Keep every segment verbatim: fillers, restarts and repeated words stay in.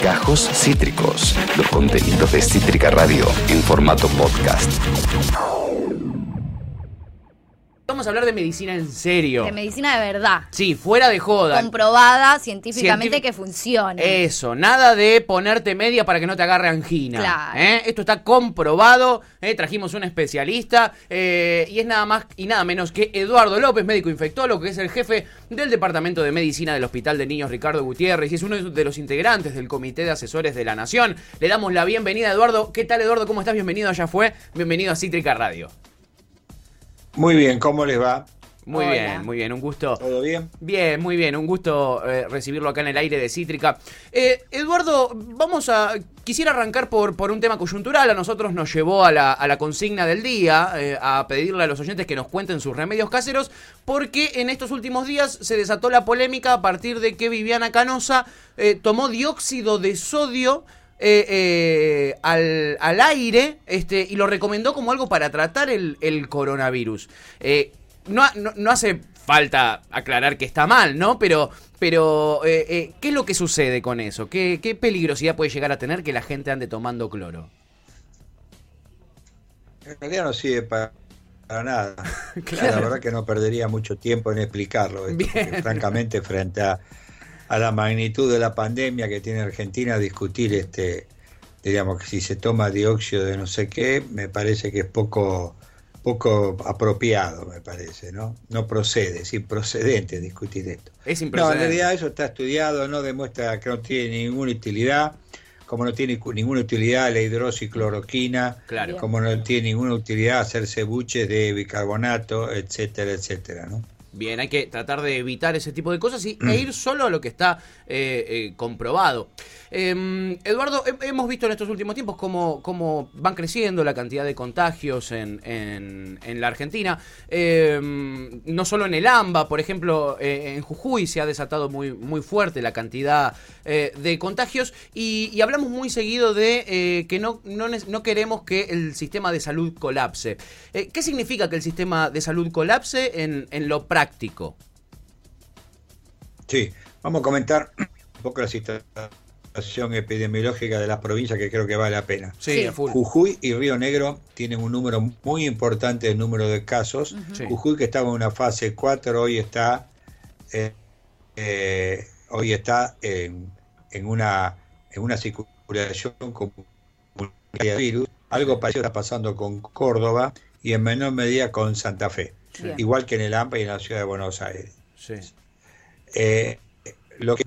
Cajos Cítricos, los contenidos de Cítrica Radio en formato podcast. Vamos a hablar de medicina en serio. De medicina de verdad. Sí, fuera de joda. Comprobada científicamente Científic- que funciona. Eso, nada de ponerte media para que no te agarre angina. Claro. ¿eh? Esto está comprobado, ¿eh? Trajimos un especialista eh, y es nada más y nada menos que Eduardo López, médico infectólogo, que es el jefe del Departamento de Medicina del Hospital de Niños Ricardo Gutiérrez y es uno de los integrantes del Comité de Asesores de la Nación. Le damos la bienvenida a Eduardo. ¿Qué tal, Eduardo? ¿Cómo estás? Bienvenido a Ya Fue. Bienvenido a Cítrica Radio. Muy bien, ¿cómo les va? Muy Hola. bien, muy bien, un gusto. ¿Todo bien? Bien, muy bien, un gusto eh, recibirlo acá en el aire de Cítrica. Eh, Eduardo, vamos a... Quisiera arrancar por, por un tema coyuntural. A nosotros nos llevó a la, a la consigna del día, eh, a pedirle a los oyentes que nos cuenten sus remedios caseros, porque en estos últimos días se desató la polémica a partir de que Viviana Canosa eh, tomó dióxido de sodio Eh, eh, al, al aire este, y lo recomendó como algo para tratar el, el coronavirus. Eh, no, no, no hace falta aclarar que está mal, ¿no? Pero, pero eh, eh, ¿qué es lo que sucede con eso? ¿Qué, qué peligrosidad puede llegar a tener que la gente ande tomando cloro? En realidad no sirve para, para nada. Claro. La verdad que no perdería mucho tiempo en explicarlo. Esto, porque, francamente, frente a... a la magnitud de la pandemia que tiene Argentina, discutir este, digamos, que si se toma dióxido de no sé qué, me parece que es poco, poco apropiado, me parece, ¿no? No procede, es improcedente discutir esto. Es improcedente. No, en realidad eso está estudiado, no demuestra que no tiene ninguna utilidad, como no tiene ninguna utilidad la hidroxicloroquina, claro. Como no tiene ninguna utilidad hacerse buches de bicarbonato, etcétera, etcétera, ¿no? Bien, hay que tratar de evitar ese tipo de cosas y, e ir solo a lo que está eh, eh, comprobado. Eh, Eduardo, he, hemos visto en estos últimos tiempos cómo, cómo van creciendo la cantidad de contagios en, en, en la Argentina. Eh, no solo en el AMBA, por ejemplo, eh, en Jujuy se ha desatado muy, muy fuerte la cantidad eh, de contagios y, y hablamos muy seguido de eh, que no, no, no queremos que el sistema de salud colapse. Eh, ¿Qué significa que el sistema de salud colapse en, en lo práctico? Sí, vamos a comentar un poco la situación epidemiológica de las provincias que creo que vale la pena. Sí, Jujuy y Río Negro tienen un número muy importante de número de casos. Uh-huh. Jujuy, que estaba en una fase cuatro, hoy está eh, eh, hoy está en, en una en una circulación comunitaria de virus. Algo parecido está pasando con Córdoba y en menor medida con Santa Fe. Sí. Igual que en el AMBA y en la ciudad de Buenos Aires. Sí. Eh, lo que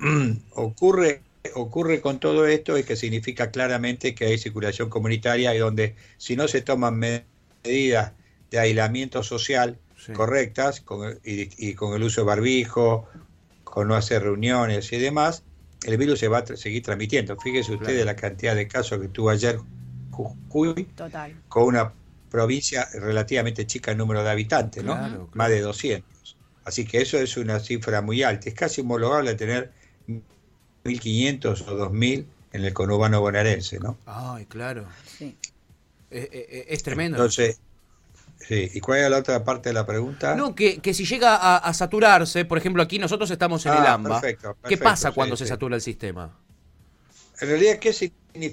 ocurre, ocurre con todo esto es que significa claramente que hay circulación comunitaria y donde si no se toman medidas de aislamiento social sí. correctas con, y, y con el uso de barbijo, con no hacer reuniones y demás, el virus se va a tra- seguir transmitiendo. Fíjese usted claro. la cantidad de casos que tuvo ayer Jujuy Total. con una provincia relativamente chica en número de habitantes, ¿no? Claro, claro. Más de doscientos. Así que eso es una cifra muy alta. Es casi homologable a tener mil quinientos o dos mil en el conurbano bonaerense, ¿no? Ay, claro. Sí. Es, es, es tremendo. Entonces, sí. ¿Y cuál es la otra parte de la pregunta? No, que, que si llega a, a saturarse, por ejemplo, aquí nosotros estamos en ah, el AMBA. Perfecto, perfecto, ¿qué pasa sí, cuando sí. se satura el sistema? En realidad, ¿qué significa?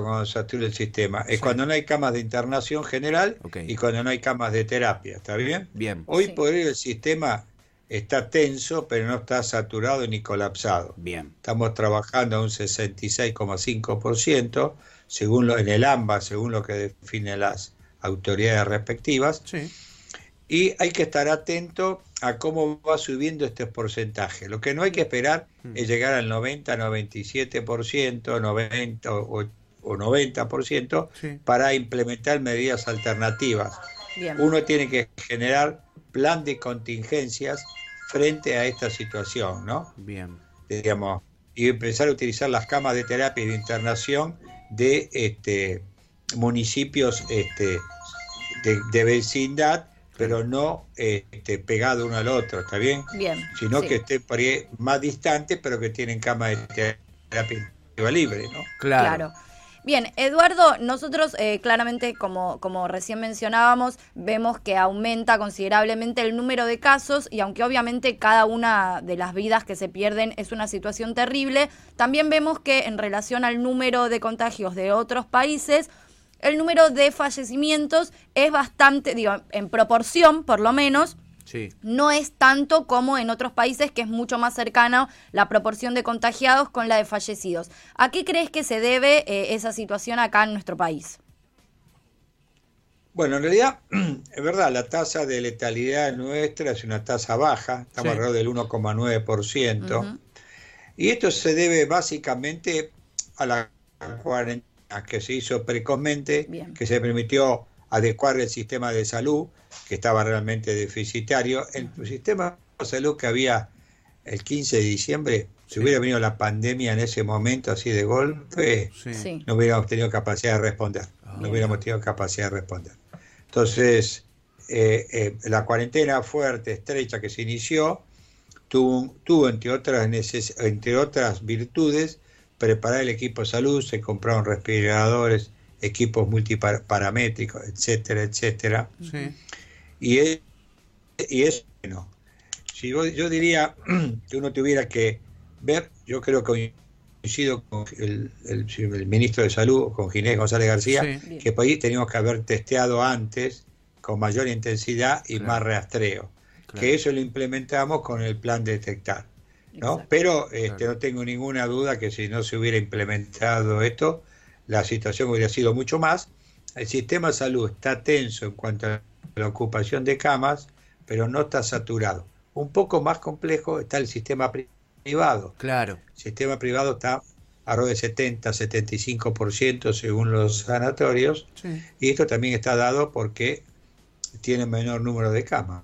Cuando se satura el sistema es sí. cuando no hay camas de internación general okay. y cuando no hay camas de terapia, ¿está bien? Bien. Hoy sí. por hoy el sistema está tenso, pero no está saturado ni colapsado. Bien. Estamos trabajando a un sesenta y seis coma cinco por ciento según lo, en el AMBA, según lo que definen las autoridades respectivas. Sí. Y hay que estar atento a cómo va subiendo este porcentaje. Lo que no hay que esperar mm. es llegar al noventa, noventa y siete por ciento, noventa o noventa por ciento sí. para implementar medidas alternativas. Bien. Uno tiene que generar plan de contingencias frente a esta situación, ¿no? Bien. Digamos, y empezar a utilizar las camas de terapia y de internación de este, municipios este, de, de vecindad, pero no este, pegado uno al otro, ¿está bien? Bien. Sino sí. que esté por ahí más distante, pero que tienen cama de terapia libre, ¿no? Claro. claro. Bien, Eduardo, nosotros eh, claramente, como, como recién mencionábamos, vemos que aumenta considerablemente el número de casos y aunque obviamente cada una de las vidas que se pierden es una situación terrible, también vemos que en relación al número de contagios de otros países, el número de fallecimientos es bastante, digo, en proporción por lo menos, sí. No es tanto como en otros países, que es mucho más cercana la proporción de contagiados con la de fallecidos. ¿A qué crees que se debe eh, esa situación acá en nuestro país? Bueno, en realidad, es verdad, la tasa de letalidad nuestra es una tasa baja, estamos sí. alrededor del uno coma nueve por ciento, uh-huh. y esto se debe básicamente a la cuarentena que se hizo precozmente, bien. Que se permitió adecuar el sistema de salud, que estaba realmente deficitario. El sistema de salud que había el quince de diciembre, si sí. hubiera venido la pandemia en ese momento, así de golpe, sí. no hubiéramos tenido capacidad de responder. Oh, no hubiéramos tenido capacidad de responder. Entonces, eh, eh, la cuarentena fuerte, estrecha que se inició, tuvo, tuvo entre, otras neces- entre otras virtudes, preparar el equipo de salud, se compraron respiradores, equipos multiparamétricos, etcétera, etcétera. Sí. Y es, y es bueno. Si yo, yo diría que uno tuviera que ver, yo creo que coincido con el, el, el ministro de Salud, con Ginés González García, sí. que por ahí teníamos que haber testeado antes con mayor intensidad y claro. más rastreo. Claro. Que eso lo implementamos con el plan de detectar. ¿No? Pero este, claro. no tengo ninguna duda que si no se hubiera implementado esto, la situación hubiera sido mucho más. El sistema de salud está tenso en cuanto a la ocupación de camas, pero no está saturado. Un poco más complejo está el sistema privado. Claro. El sistema privado está alrededor del setenta a setenta y cinco por ciento según los sanatorios, sí. y esto también está dado porque tiene menor número de camas,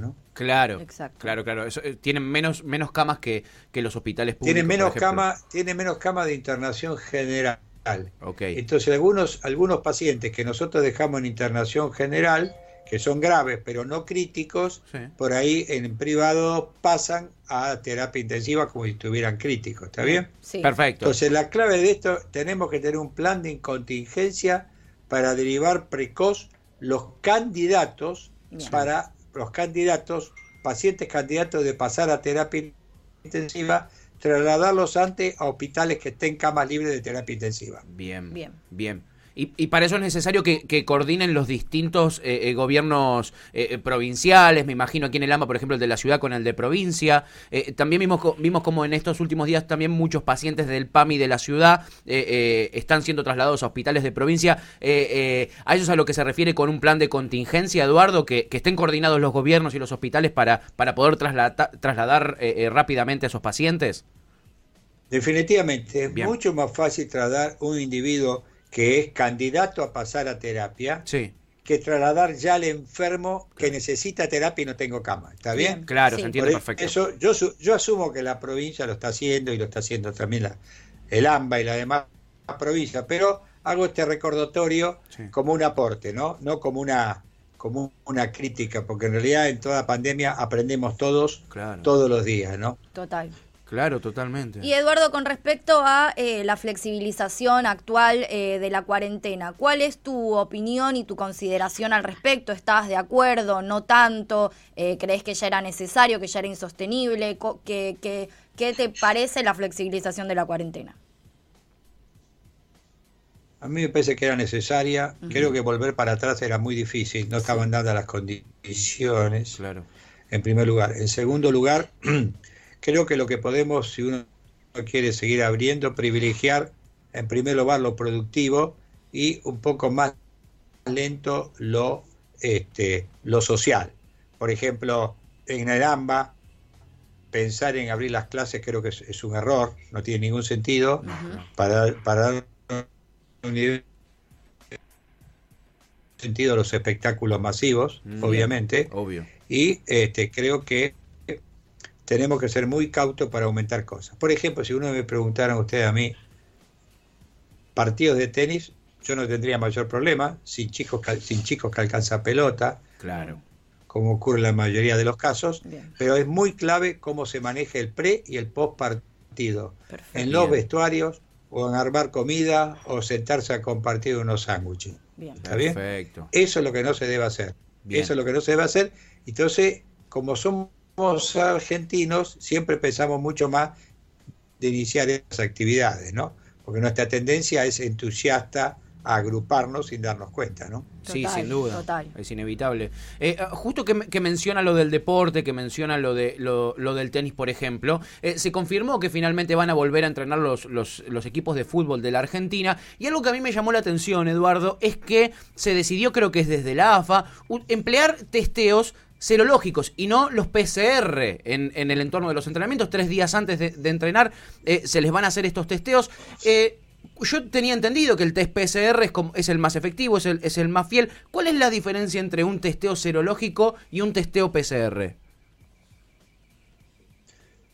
¿no? Claro, exacto. claro, claro. Eso, eh, tienen menos menos camas que, que los hospitales públicos. Tienen menos camas, tienen menos camas de internación general. Okay. Entonces algunos algunos pacientes que nosotros dejamos en internación general, que son graves pero no críticos, sí. por ahí en privado pasan a terapia intensiva como si estuvieran críticos, ¿está bien? Sí. Perfecto. Entonces la clave de esto, tenemos que tener un plan de contingencia para derivar precoz los candidatos Bien. para los candidatos, pacientes candidatos de pasar a terapia intensiva, trasladarlos antes a hospitales que estén camas libres de terapia intensiva. Bien, bien. bien. Y, y para eso es necesario que, que coordinen los distintos eh, eh, gobiernos eh, provinciales, me imagino aquí en el AMBA, por ejemplo, el de la ciudad con el de provincia. Eh, también vimos, vimos como en estos últimos días también muchos pacientes del PAMI de la ciudad eh, eh, están siendo trasladados a hospitales de provincia. Eh, eh, a eso es a lo que se refiere con un plan de contingencia, Eduardo, que, que estén coordinados los gobiernos y los hospitales para, para poder traslata, trasladar eh, eh, rápidamente a esos pacientes. Definitivamente, es Bien. mucho más fácil trasladar un individuo que es candidato a pasar a terapia, sí. que trasladar ya al enfermo que necesita terapia y no tengo cama. ¿Está bien? bien? Claro, sí. se entiende perfecto. Eso, yo, yo asumo que la provincia lo está haciendo y lo está haciendo también la, el AMBA y la demás provincia, pero hago este recordatorio sí. como un aporte, ¿no? No como una, como una crítica, porque en realidad en toda pandemia aprendemos todos, claro. todos los días, ¿no? Total. Claro, totalmente. Y Eduardo, con respecto a eh, la flexibilización actual eh, de la cuarentena, ¿cuál es tu opinión y tu consideración al respecto? ¿Estás de acuerdo? ¿No tanto? Eh, ¿Crees que ya era necesario, que ya era insostenible? ¿Qué, qué, qué te parece la flexibilización de la cuarentena? A mí me parece que era necesaria. Uh-huh. Creo que volver para atrás era muy difícil. No estaban dadas las condiciones, claro. en primer lugar. En segundo lugar... Creo que lo que podemos, si uno quiere seguir abriendo, privilegiar en primer lugar lo productivo y un poco más lento lo este, lo social. Por ejemplo, en el AMBA, pensar en abrir las clases creo que es, es un error, no tiene ningún sentido uh-huh. para, para dar un nivel de sentido a los espectáculos masivos, mm, obviamente. Obvio. Y este, creo que tenemos que ser muy cautos para aumentar cosas. Por ejemplo, si uno me preguntara a ustedes a mí, partidos de tenis, yo no tendría mayor problema, sin chicos que, sin chicos que alcanza pelota, claro. como ocurre en la mayoría de los casos, Bien. pero es muy clave cómo se maneja el pre y el post partido. Perfecto. En los vestuarios, o en armar comida o sentarse a compartir unos sándwiches. Bien. ¿Está bien? Perfecto. Eso es lo que no se debe hacer. Bien. Eso es lo que no se debe hacer. Entonces, como somos argentinos, siempre pensamos mucho más de iniciar esas actividades, ¿no? Porque nuestra tendencia es entusiasta a agruparnos sin darnos cuenta, ¿no? Total, sí, sin duda. Total. Es inevitable. Eh, justo que, que menciona lo del deporte, que menciona lo de lo, lo del tenis, por ejemplo, eh, se confirmó que finalmente van a volver a entrenar los, los, los equipos de fútbol de la Argentina. Y algo que a mí me llamó la atención, Eduardo, es que se decidió, creo que es desde la A F A, emplear testeos serológicos y no los P C R en, en el entorno de los entrenamientos. Tres días antes de, de entrenar eh, se les van a hacer estos testeos. Eh, yo tenía entendido que el test P C R es, como, es el más efectivo, es el, es el más fiel. ¿Cuál es la diferencia entre un testeo serológico y un testeo P C R?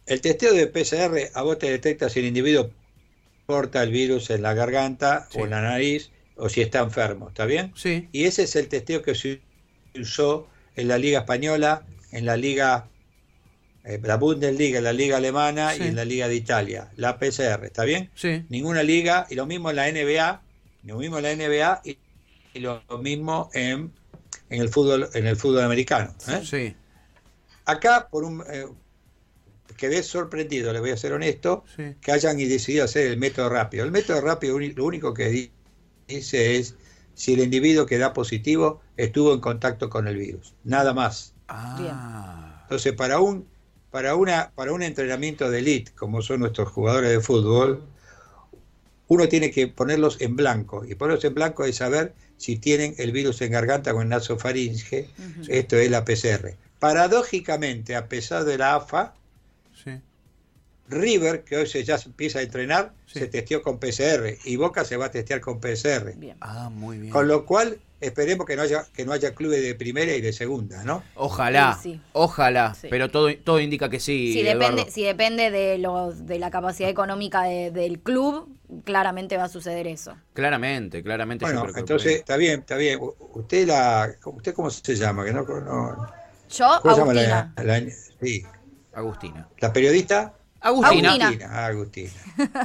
El testeo de P C R a vos te detecta si el individuo porta el virus en la garganta, sí, o en la nariz, o si está enfermo, ¿está bien? Sí. Y ese es el testeo que se usó en la Liga Española, en la Liga, eh, la Bundesliga, en la Liga Alemana, sí, y en la Liga de Italia, la P C R, ¿está bien? Sí. Ninguna liga, y lo mismo en la N B A, lo mismo en la N B A y, y lo mismo en, en el fútbol, en el fútbol americano, ¿eh? Sí. Acá, por un eh, quedé sorprendido, le voy a ser honesto, sí, que hayan decidido hacer el método rápido. El método rápido lo único que dice es si el individuo que da positivo estuvo en contacto con el virus, nada más. Ah. Entonces, para un para una para un entrenamiento de elite, como son nuestros jugadores de fútbol, uno tiene que ponerlos en blanco, y ponerlos en blanco es saber si tienen el virus en garganta o en nasofaringe. Uh-huh. Esto es la P C R. Paradójicamente, a pesar de la A F A, sí, River, que hoy se ya empieza a entrenar, sí, se testeó con P C R, y Boca se va a testear con P C R. Bien. Ah, muy bien. Con lo cual, esperemos que no haya que no haya clubes de primera y de segunda, ¿no? Ojalá, sí, sí, ojalá, sí, pero todo todo indica que sí. Si depende, si depende de lo, de la capacidad económica de, del club, claramente va a suceder eso. Claramente, claramente. Bueno, entonces, está bien, está bien. Usted la, usted ¿cómo se llama? Que no, no. Yo, Agustina. La, la, sí. Agustina. ¿La periodista? Agustina. Agustina. Agustina.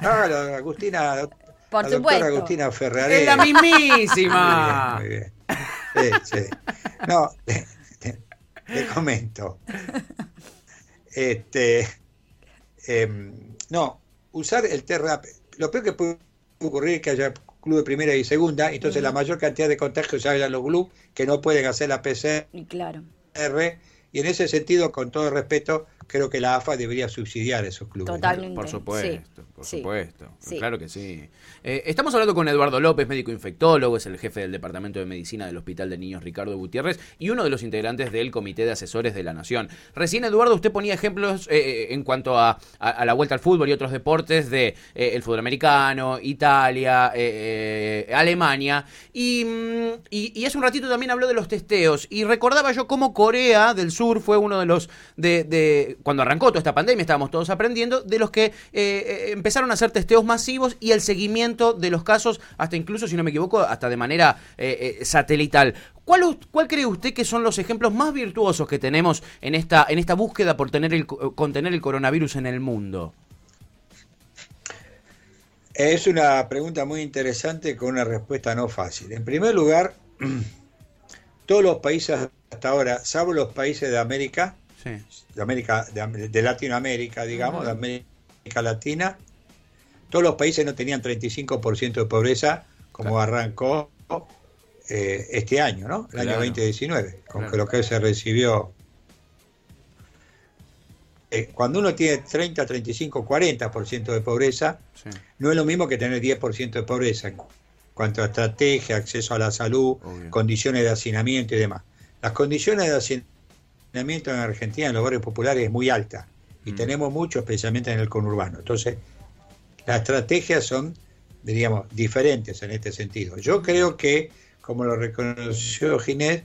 No, la Agustina, la, por la supuesto. Agustina Ferraré. Es la mismísima. Muy bien, muy bien. Sí, sí. No, le, le, le comento. Este, eh, no, usar el test rápido. Lo peor que puede ocurrir es que haya club de primera y segunda, entonces, uh-huh, la mayor cantidad de contagios ya hayan los clubes que no pueden hacer la P C R. Y claro. Y en ese sentido, con todo respeto, creo que la A F A debería subsidiar esos clubes. Totalmente. Por supuesto, sí, por supuesto. Sí. Claro que sí. Eh, estamos hablando con Eduardo López, médico infectólogo, es el jefe del Departamento de Medicina del Hospital de Niños Ricardo Gutiérrez y uno de los integrantes del Comité de Asesores de la Nación. Recién, Eduardo, usted ponía ejemplos eh, en cuanto a, a, a la vuelta al fútbol y otros deportes de eh, el fútbol americano, Italia, eh, eh, Alemania. Y, y, y hace un ratito también habló de los testeos. Y recordaba yo cómo Corea del Sur fue uno de los... de, de cuando arrancó toda esta pandemia, estábamos todos aprendiendo, de los que eh, empezaron a hacer testeos masivos y el seguimiento de los casos, hasta incluso, si no me equivoco, hasta de manera eh, eh, satelital. ¿Cuál, ¿Cuál cree usted que son los ejemplos más virtuosos que tenemos en esta en esta búsqueda por tener el, contener el coronavirus en el mundo? Es una pregunta muy interesante con una respuesta no fácil. En primer lugar, todos los países hasta ahora, salvo los países de América, sí, de América, de, de Latinoamérica, digamos, uh-huh, de América Latina, todos los países no tenían treinta y cinco por ciento de pobreza como, claro, arrancó eh, este año, ¿no? El claro. año veinte diecinueve, con claro. que lo que se recibió. Eh, cuando uno tiene treinta, treinta y cinco, cuarenta por ciento de pobreza, sí, no es lo mismo que tener diez por ciento de pobreza en cuanto a estrategia, acceso a la salud, obvio, condiciones de hacinamiento y demás. Las condiciones de hacinamiento en Argentina, en los barrios populares, es muy alta y mm. tenemos mucho, especialmente en el conurbano. Entonces, las estrategias son, diríamos, diferentes en este sentido. Yo creo que, como lo reconoció Ginés,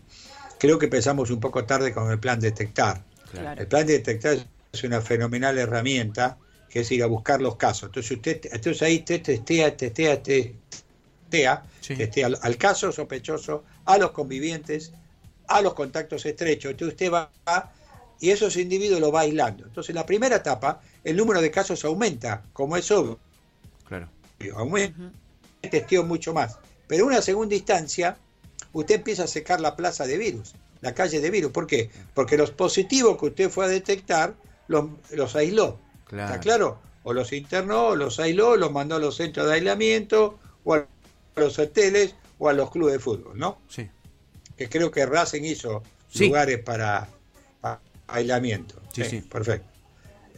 creo que empezamos un poco tarde con el plan Detectar. Claro. El plan Detectar es una fenomenal herramienta que es ir a buscar los casos. Entonces, usted entonces ahí te testea, testea, testea, sí, testea al caso sospechoso, a los convivientes, a los contactos estrechos. Entonces usted va y esos individuos los va aislando. Entonces en la primera etapa el número de casos aumenta, como es obvio. Claro. aumenta uh-huh. el testeo mucho más. Pero en una segunda instancia, usted empieza a secar la plaza de virus, la calle de virus. ¿Por qué? Porque los positivos que usted fue a detectar, los, los aisló. Claro. ¿Está claro? O los internó, los aisló, los mandó a los centros de aislamiento, o a los hoteles, o a los clubes de fútbol, ¿no? Sí. Que creo que Racing hizo sí. lugares para, para aislamiento. Sí, sí. sí. Perfecto.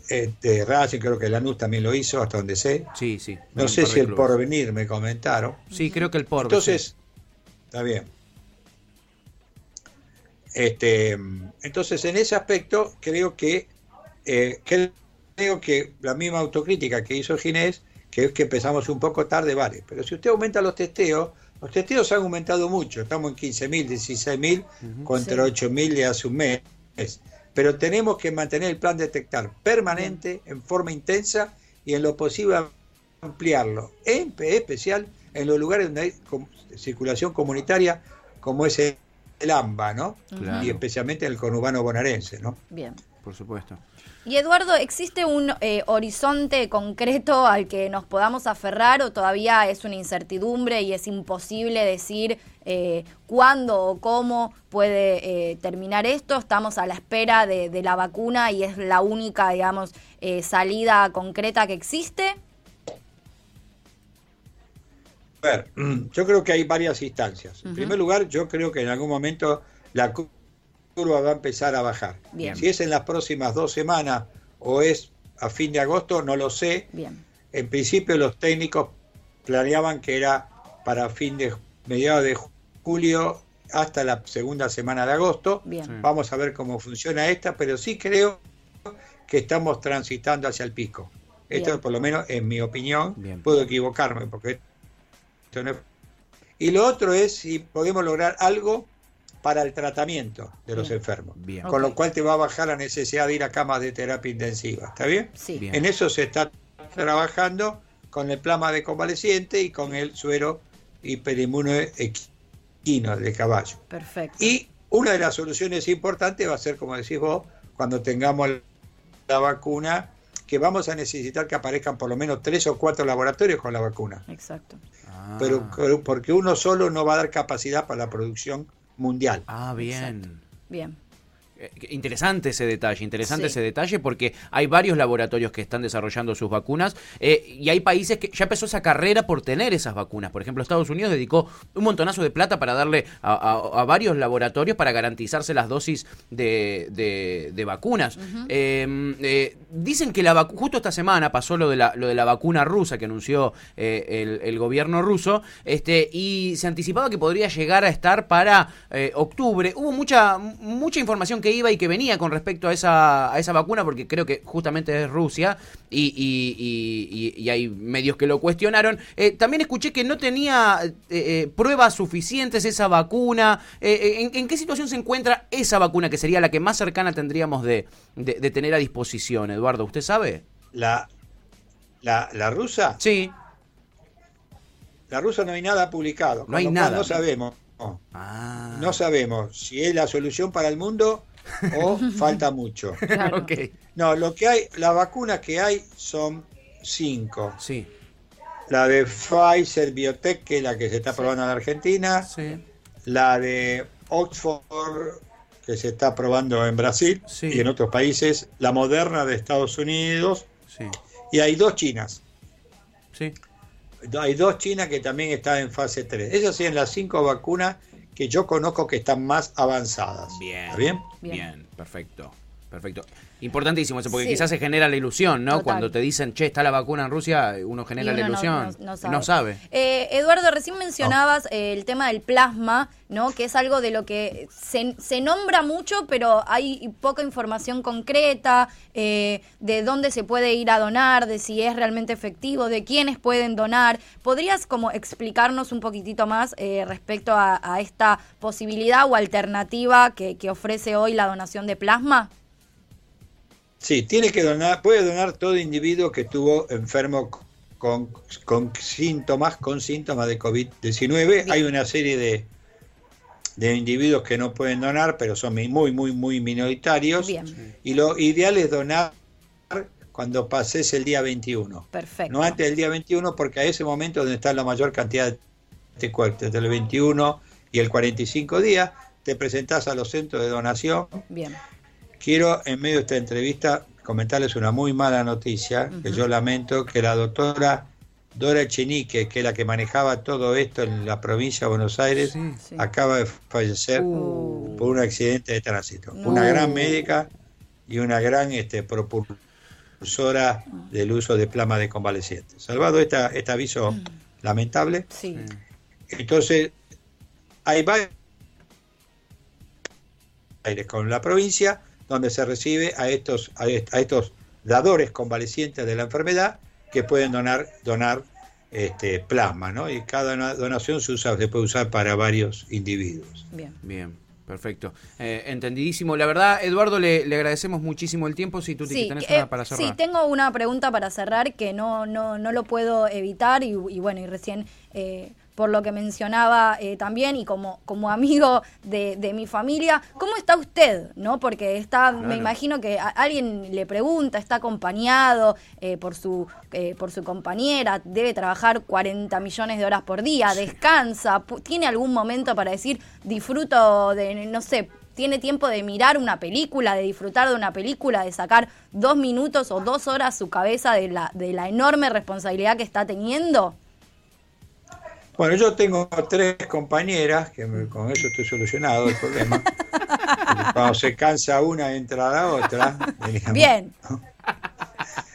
Este, Racing, creo que Lanús también lo hizo, hasta donde sé. Sí, sí. No sé si el Porvenir, me comentaron. Sí, creo que el Porvenir. Entonces, sí. está bien. Este, entonces, en ese aspecto, creo que, eh, creo que la misma autocrítica que hizo Ginés, que es que empezamos un poco tarde, vale. Pero si usted aumenta los testeos, los testeos han aumentado mucho. Estamos en quince mil, dieciséis mil, uh-huh, contra sí. ocho mil de hace un mes. Pero tenemos que mantener el plan de detectar permanente, en forma intensa y en lo posible ampliarlo, en especial en los lugares donde hay circulación comunitaria, como es el AMBA, ¿no? Claro. Y especialmente en el conurbano bonaerense, ¿no? Bien. Por supuesto. Y Eduardo, ¿existe un eh, horizonte concreto al que nos podamos aferrar o todavía es una incertidumbre y es imposible decir eh, cuándo o cómo puede eh, terminar esto? Estamos a la espera de, de la vacuna y es la única, digamos, eh, salida concreta que existe. A ver, yo creo que hay varias instancias. En uh-huh. primer lugar, yo creo que en algún momento la curva va a empezar a bajar. Bien. Si es en las próximas dos semanas o es a fin de agosto, no lo sé. Bien. En principio los técnicos planeaban que era para fin de mediados de julio hasta la segunda semana de agosto. Bien. Vamos a ver cómo funciona esta, pero sí creo que estamos transitando hacia el pico. Bien. Esto por lo menos en mi opinión. Bien. Puedo equivocarme porque esto no es... Y lo otro es si podemos lograr algo para el tratamiento de los bien. enfermos. Bien. Con okay. lo cual te va a bajar la necesidad de ir a camas de terapia intensiva. ¿Está bien? Sí. Bien. En eso se está trabajando con el plasma de convaleciente y con el suero hiperinmune equino de caballo. Perfecto. Y una de las soluciones importantes va a ser, como decís vos, cuando tengamos la vacuna, que vamos a necesitar que aparezcan por lo menos tres o cuatro laboratorios con la vacuna. Exacto. Ah. Pero porque uno solo no va a dar capacidad para la producción mundial. Ah, bien. Exacto. Bien. Eh, interesante ese detalle, interesante sí. ese detalle porque hay varios laboratorios que están desarrollando sus vacunas eh, y hay países que ya empezó esa carrera por tener esas vacunas. Por ejemplo, Estados Unidos dedicó un montonazo de plata para darle a, a, a varios laboratorios para garantizarse las dosis de, de, de vacunas. Uh-huh. Eh, eh, dicen que la vacu- justo esta semana pasó lo de la, lo de la vacuna rusa que anunció eh, el, el gobierno ruso este, y se anticipaba que podría llegar a estar para eh, octubre. Hubo mucha, mucha información que iba y que venía con respecto a esa a esa vacuna, porque creo que justamente es Rusia y, y, y, y hay medios que lo cuestionaron. Eh, también escuché que no tenía eh, eh, pruebas suficientes esa vacuna. Eh, en, ¿En qué situación se encuentra esa vacuna, que sería la que más cercana tendríamos de, de, de tener a disposición, Eduardo? ¿Usted sabe? ¿La, la, la rusa? Sí. La rusa no hay nada publicado. No hay nada. No sabemos. No. Ah. no sabemos si es la solución para el mundo o falta mucho. Claro. Okay. No, lo que hay, las vacunas que hay son cinco. Sí. La de Pfizer-BioNTech, que es la que se está probando sí. en la Argentina. Sí. La de Oxford, que se está probando en Brasil sí. y en otros países. La Moderna de Estados Unidos. Sí. Y hay dos chinas. Sí. Hay dos chinas que también están en fase tres. Esas serían las cinco vacunas que yo conozco que están más avanzadas. Bien. ¿Está bien? Bien, bien, perfecto. Perfecto. Importantísimo eso, porque sí. quizás se genera la ilusión, ¿no? Total. Cuando te dicen, che, está la vacuna en Rusia, uno genera uno la ilusión. No, no, no sabe. No sabe. Eh, Eduardo, recién mencionabas no. el tema del plasma, ¿no? Que es algo de lo que se, se nombra mucho, pero hay poca información concreta eh, de dónde se puede ir a donar, de si es realmente efectivo, de quiénes pueden donar. ¿Podrías como explicarnos un poquitito más eh, respecto a, a esta posibilidad o alternativa que, que ofrece hoy la donación de plasma? Sí, tiene que donar, puede donar todo individuo que estuvo enfermo con, con síntomas, con síntomas de covid diecinueve. Hay una serie de, de individuos que no pueden donar, pero son muy, muy, muy minoritarios. Bien. Y lo ideal es donar cuando pases el día veintiuno. Perfecto. No antes del día veintiuno, porque a ese momento es donde está la mayor cantidad de anticuerpos, entre el veintiuno y el cuarenta y cinco días. Te presentás a los centros de donación. Bien. Quiero, en medio de esta entrevista, comentarles una muy mala noticia, uh-huh. que yo lamento, que la doctora Dora Chinique, que es la que manejaba todo esto en la provincia de Buenos Aires, sí, sí. acaba de fallecer uh. por un accidente de tránsito. Uh. Una gran médica y una gran este, propulsora del uso de plasma de convalecientes. Salvado esta, este aviso uh. lamentable. Sí. Entonces, hay varios aires con la provincia donde se recibe a estos, a estos dadores convalecientes de la enfermedad que pueden donar donar este plasma, ¿no? Y cada donación se usa, se puede usar para varios individuos. Bien. Bien, perfecto. Eh, entendidísimo. La verdad, Eduardo, le, le agradecemos muchísimo el tiempo. Si tú sí, tenés eh, una para cerrar. Sí, tengo una pregunta para cerrar que no no no lo puedo evitar y, y bueno, y recién eh, por lo que mencionaba eh, también y como, como amigo de, de mi familia, ¿cómo está usted? ¿No? Porque está, claro. me imagino que a alguien le pregunta, está acompañado eh, por su eh, por su compañera, debe trabajar cuarenta millones de horas por día, descansa, ¿tiene algún momento para decir disfruto de, no sé, tiene tiempo de mirar una película, de disfrutar de una película, de sacar dos minutos o dos horas su cabeza de la de la enorme responsabilidad que está teniendo? Bueno, yo tengo tres compañeras, que me, con eso estoy solucionado el problema. Cuando se cansa una, entra la otra. Digamos. Bien.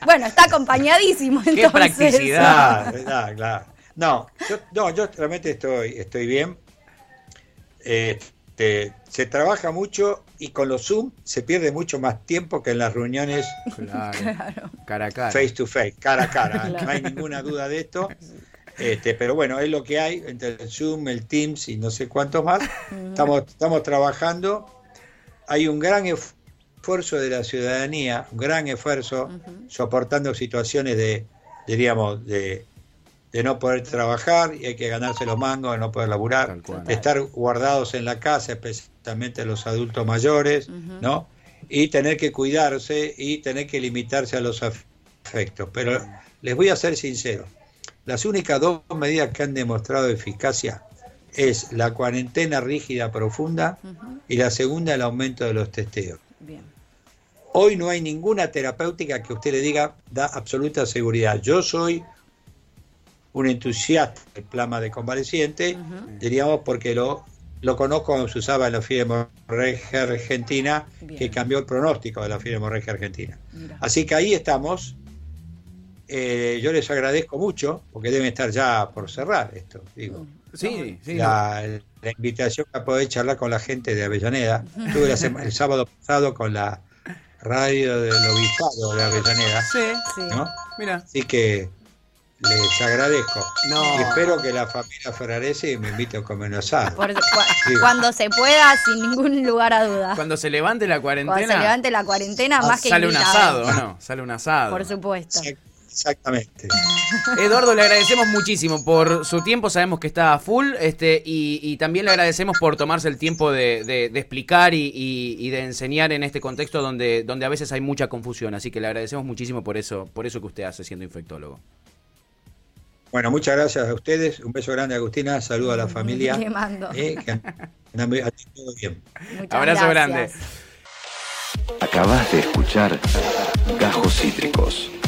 Bueno, está acompañadísimo entonces. Qué practicidad. Claro, claro. No, yo, no, yo realmente estoy, estoy bien. Este, se trabaja mucho y con los Zoom se pierde mucho más tiempo que en las reuniones claro. cara a cara. Face to face, cara a cara. Claro. No hay ninguna duda de esto. Este, pero bueno, es lo que hay entre el Zoom, el Teams y no sé cuántos más. Estamos, estamos trabajando. Hay un gran esfuerzo de la ciudadanía, un gran esfuerzo, uh-huh. soportando situaciones de, diríamos, de, de no poder trabajar y hay que ganarse los mangos, de no poder laburar, de estar guardados en la casa, especialmente los adultos mayores, uh-huh. ¿no? Y tener que cuidarse y tener que limitarse a los afectos. Pero les voy a ser sincero. Las únicas dos medidas que han demostrado eficacia es la cuarentena rígida profunda uh-huh. y la segunda el aumento de los testeos. Bien. Hoy no hay ninguna terapéutica que usted le diga da absoluta seguridad. Yo soy un entusiasta del plasma de convaleciente, uh-huh. diríamos porque lo, lo conozco cuando se usaba en la fiebre hemorrágica argentina, bien. Que cambió el pronóstico de la fiebre hemorrágica argentina. Mira. Así que ahí estamos. Eh, yo les agradezco mucho porque deben estar ya por cerrar esto, digo. Sí, sí. La, la invitación a poder charlar con la gente de Avellaneda. Estuve la semana, el sábado pasado con la radio del obispado de Avellaneda. Sí, sí. ¿No? Mira. Así que les agradezco. No. Y espero que la familia Ferraré me invite a comer un asado. Por, cu- sí. Cuando se pueda, sin ningún lugar a duda. Cuando se levante la cuarentena. Cuando se levante la cuarentena, más que sale invitado. Un asado, ¿no? Sale un asado. Por supuesto. Sí. Exactamente. Eduardo, le agradecemos muchísimo por su tiempo, sabemos que está a full, este, y, y también le agradecemos por tomarse el tiempo de, de, de explicar y, y, y de enseñar en este contexto donde, donde a veces hay mucha confusión, así que le agradecemos muchísimo por eso, por eso que usted hace siendo infectólogo. Bueno, muchas gracias a ustedes, un beso grande Agustina, saludo a la familia. Le mando. Eh, que andame a ti todo bien. Muchas Abrazo gracias. Grande. Acabas de escuchar Cajos Cítricos.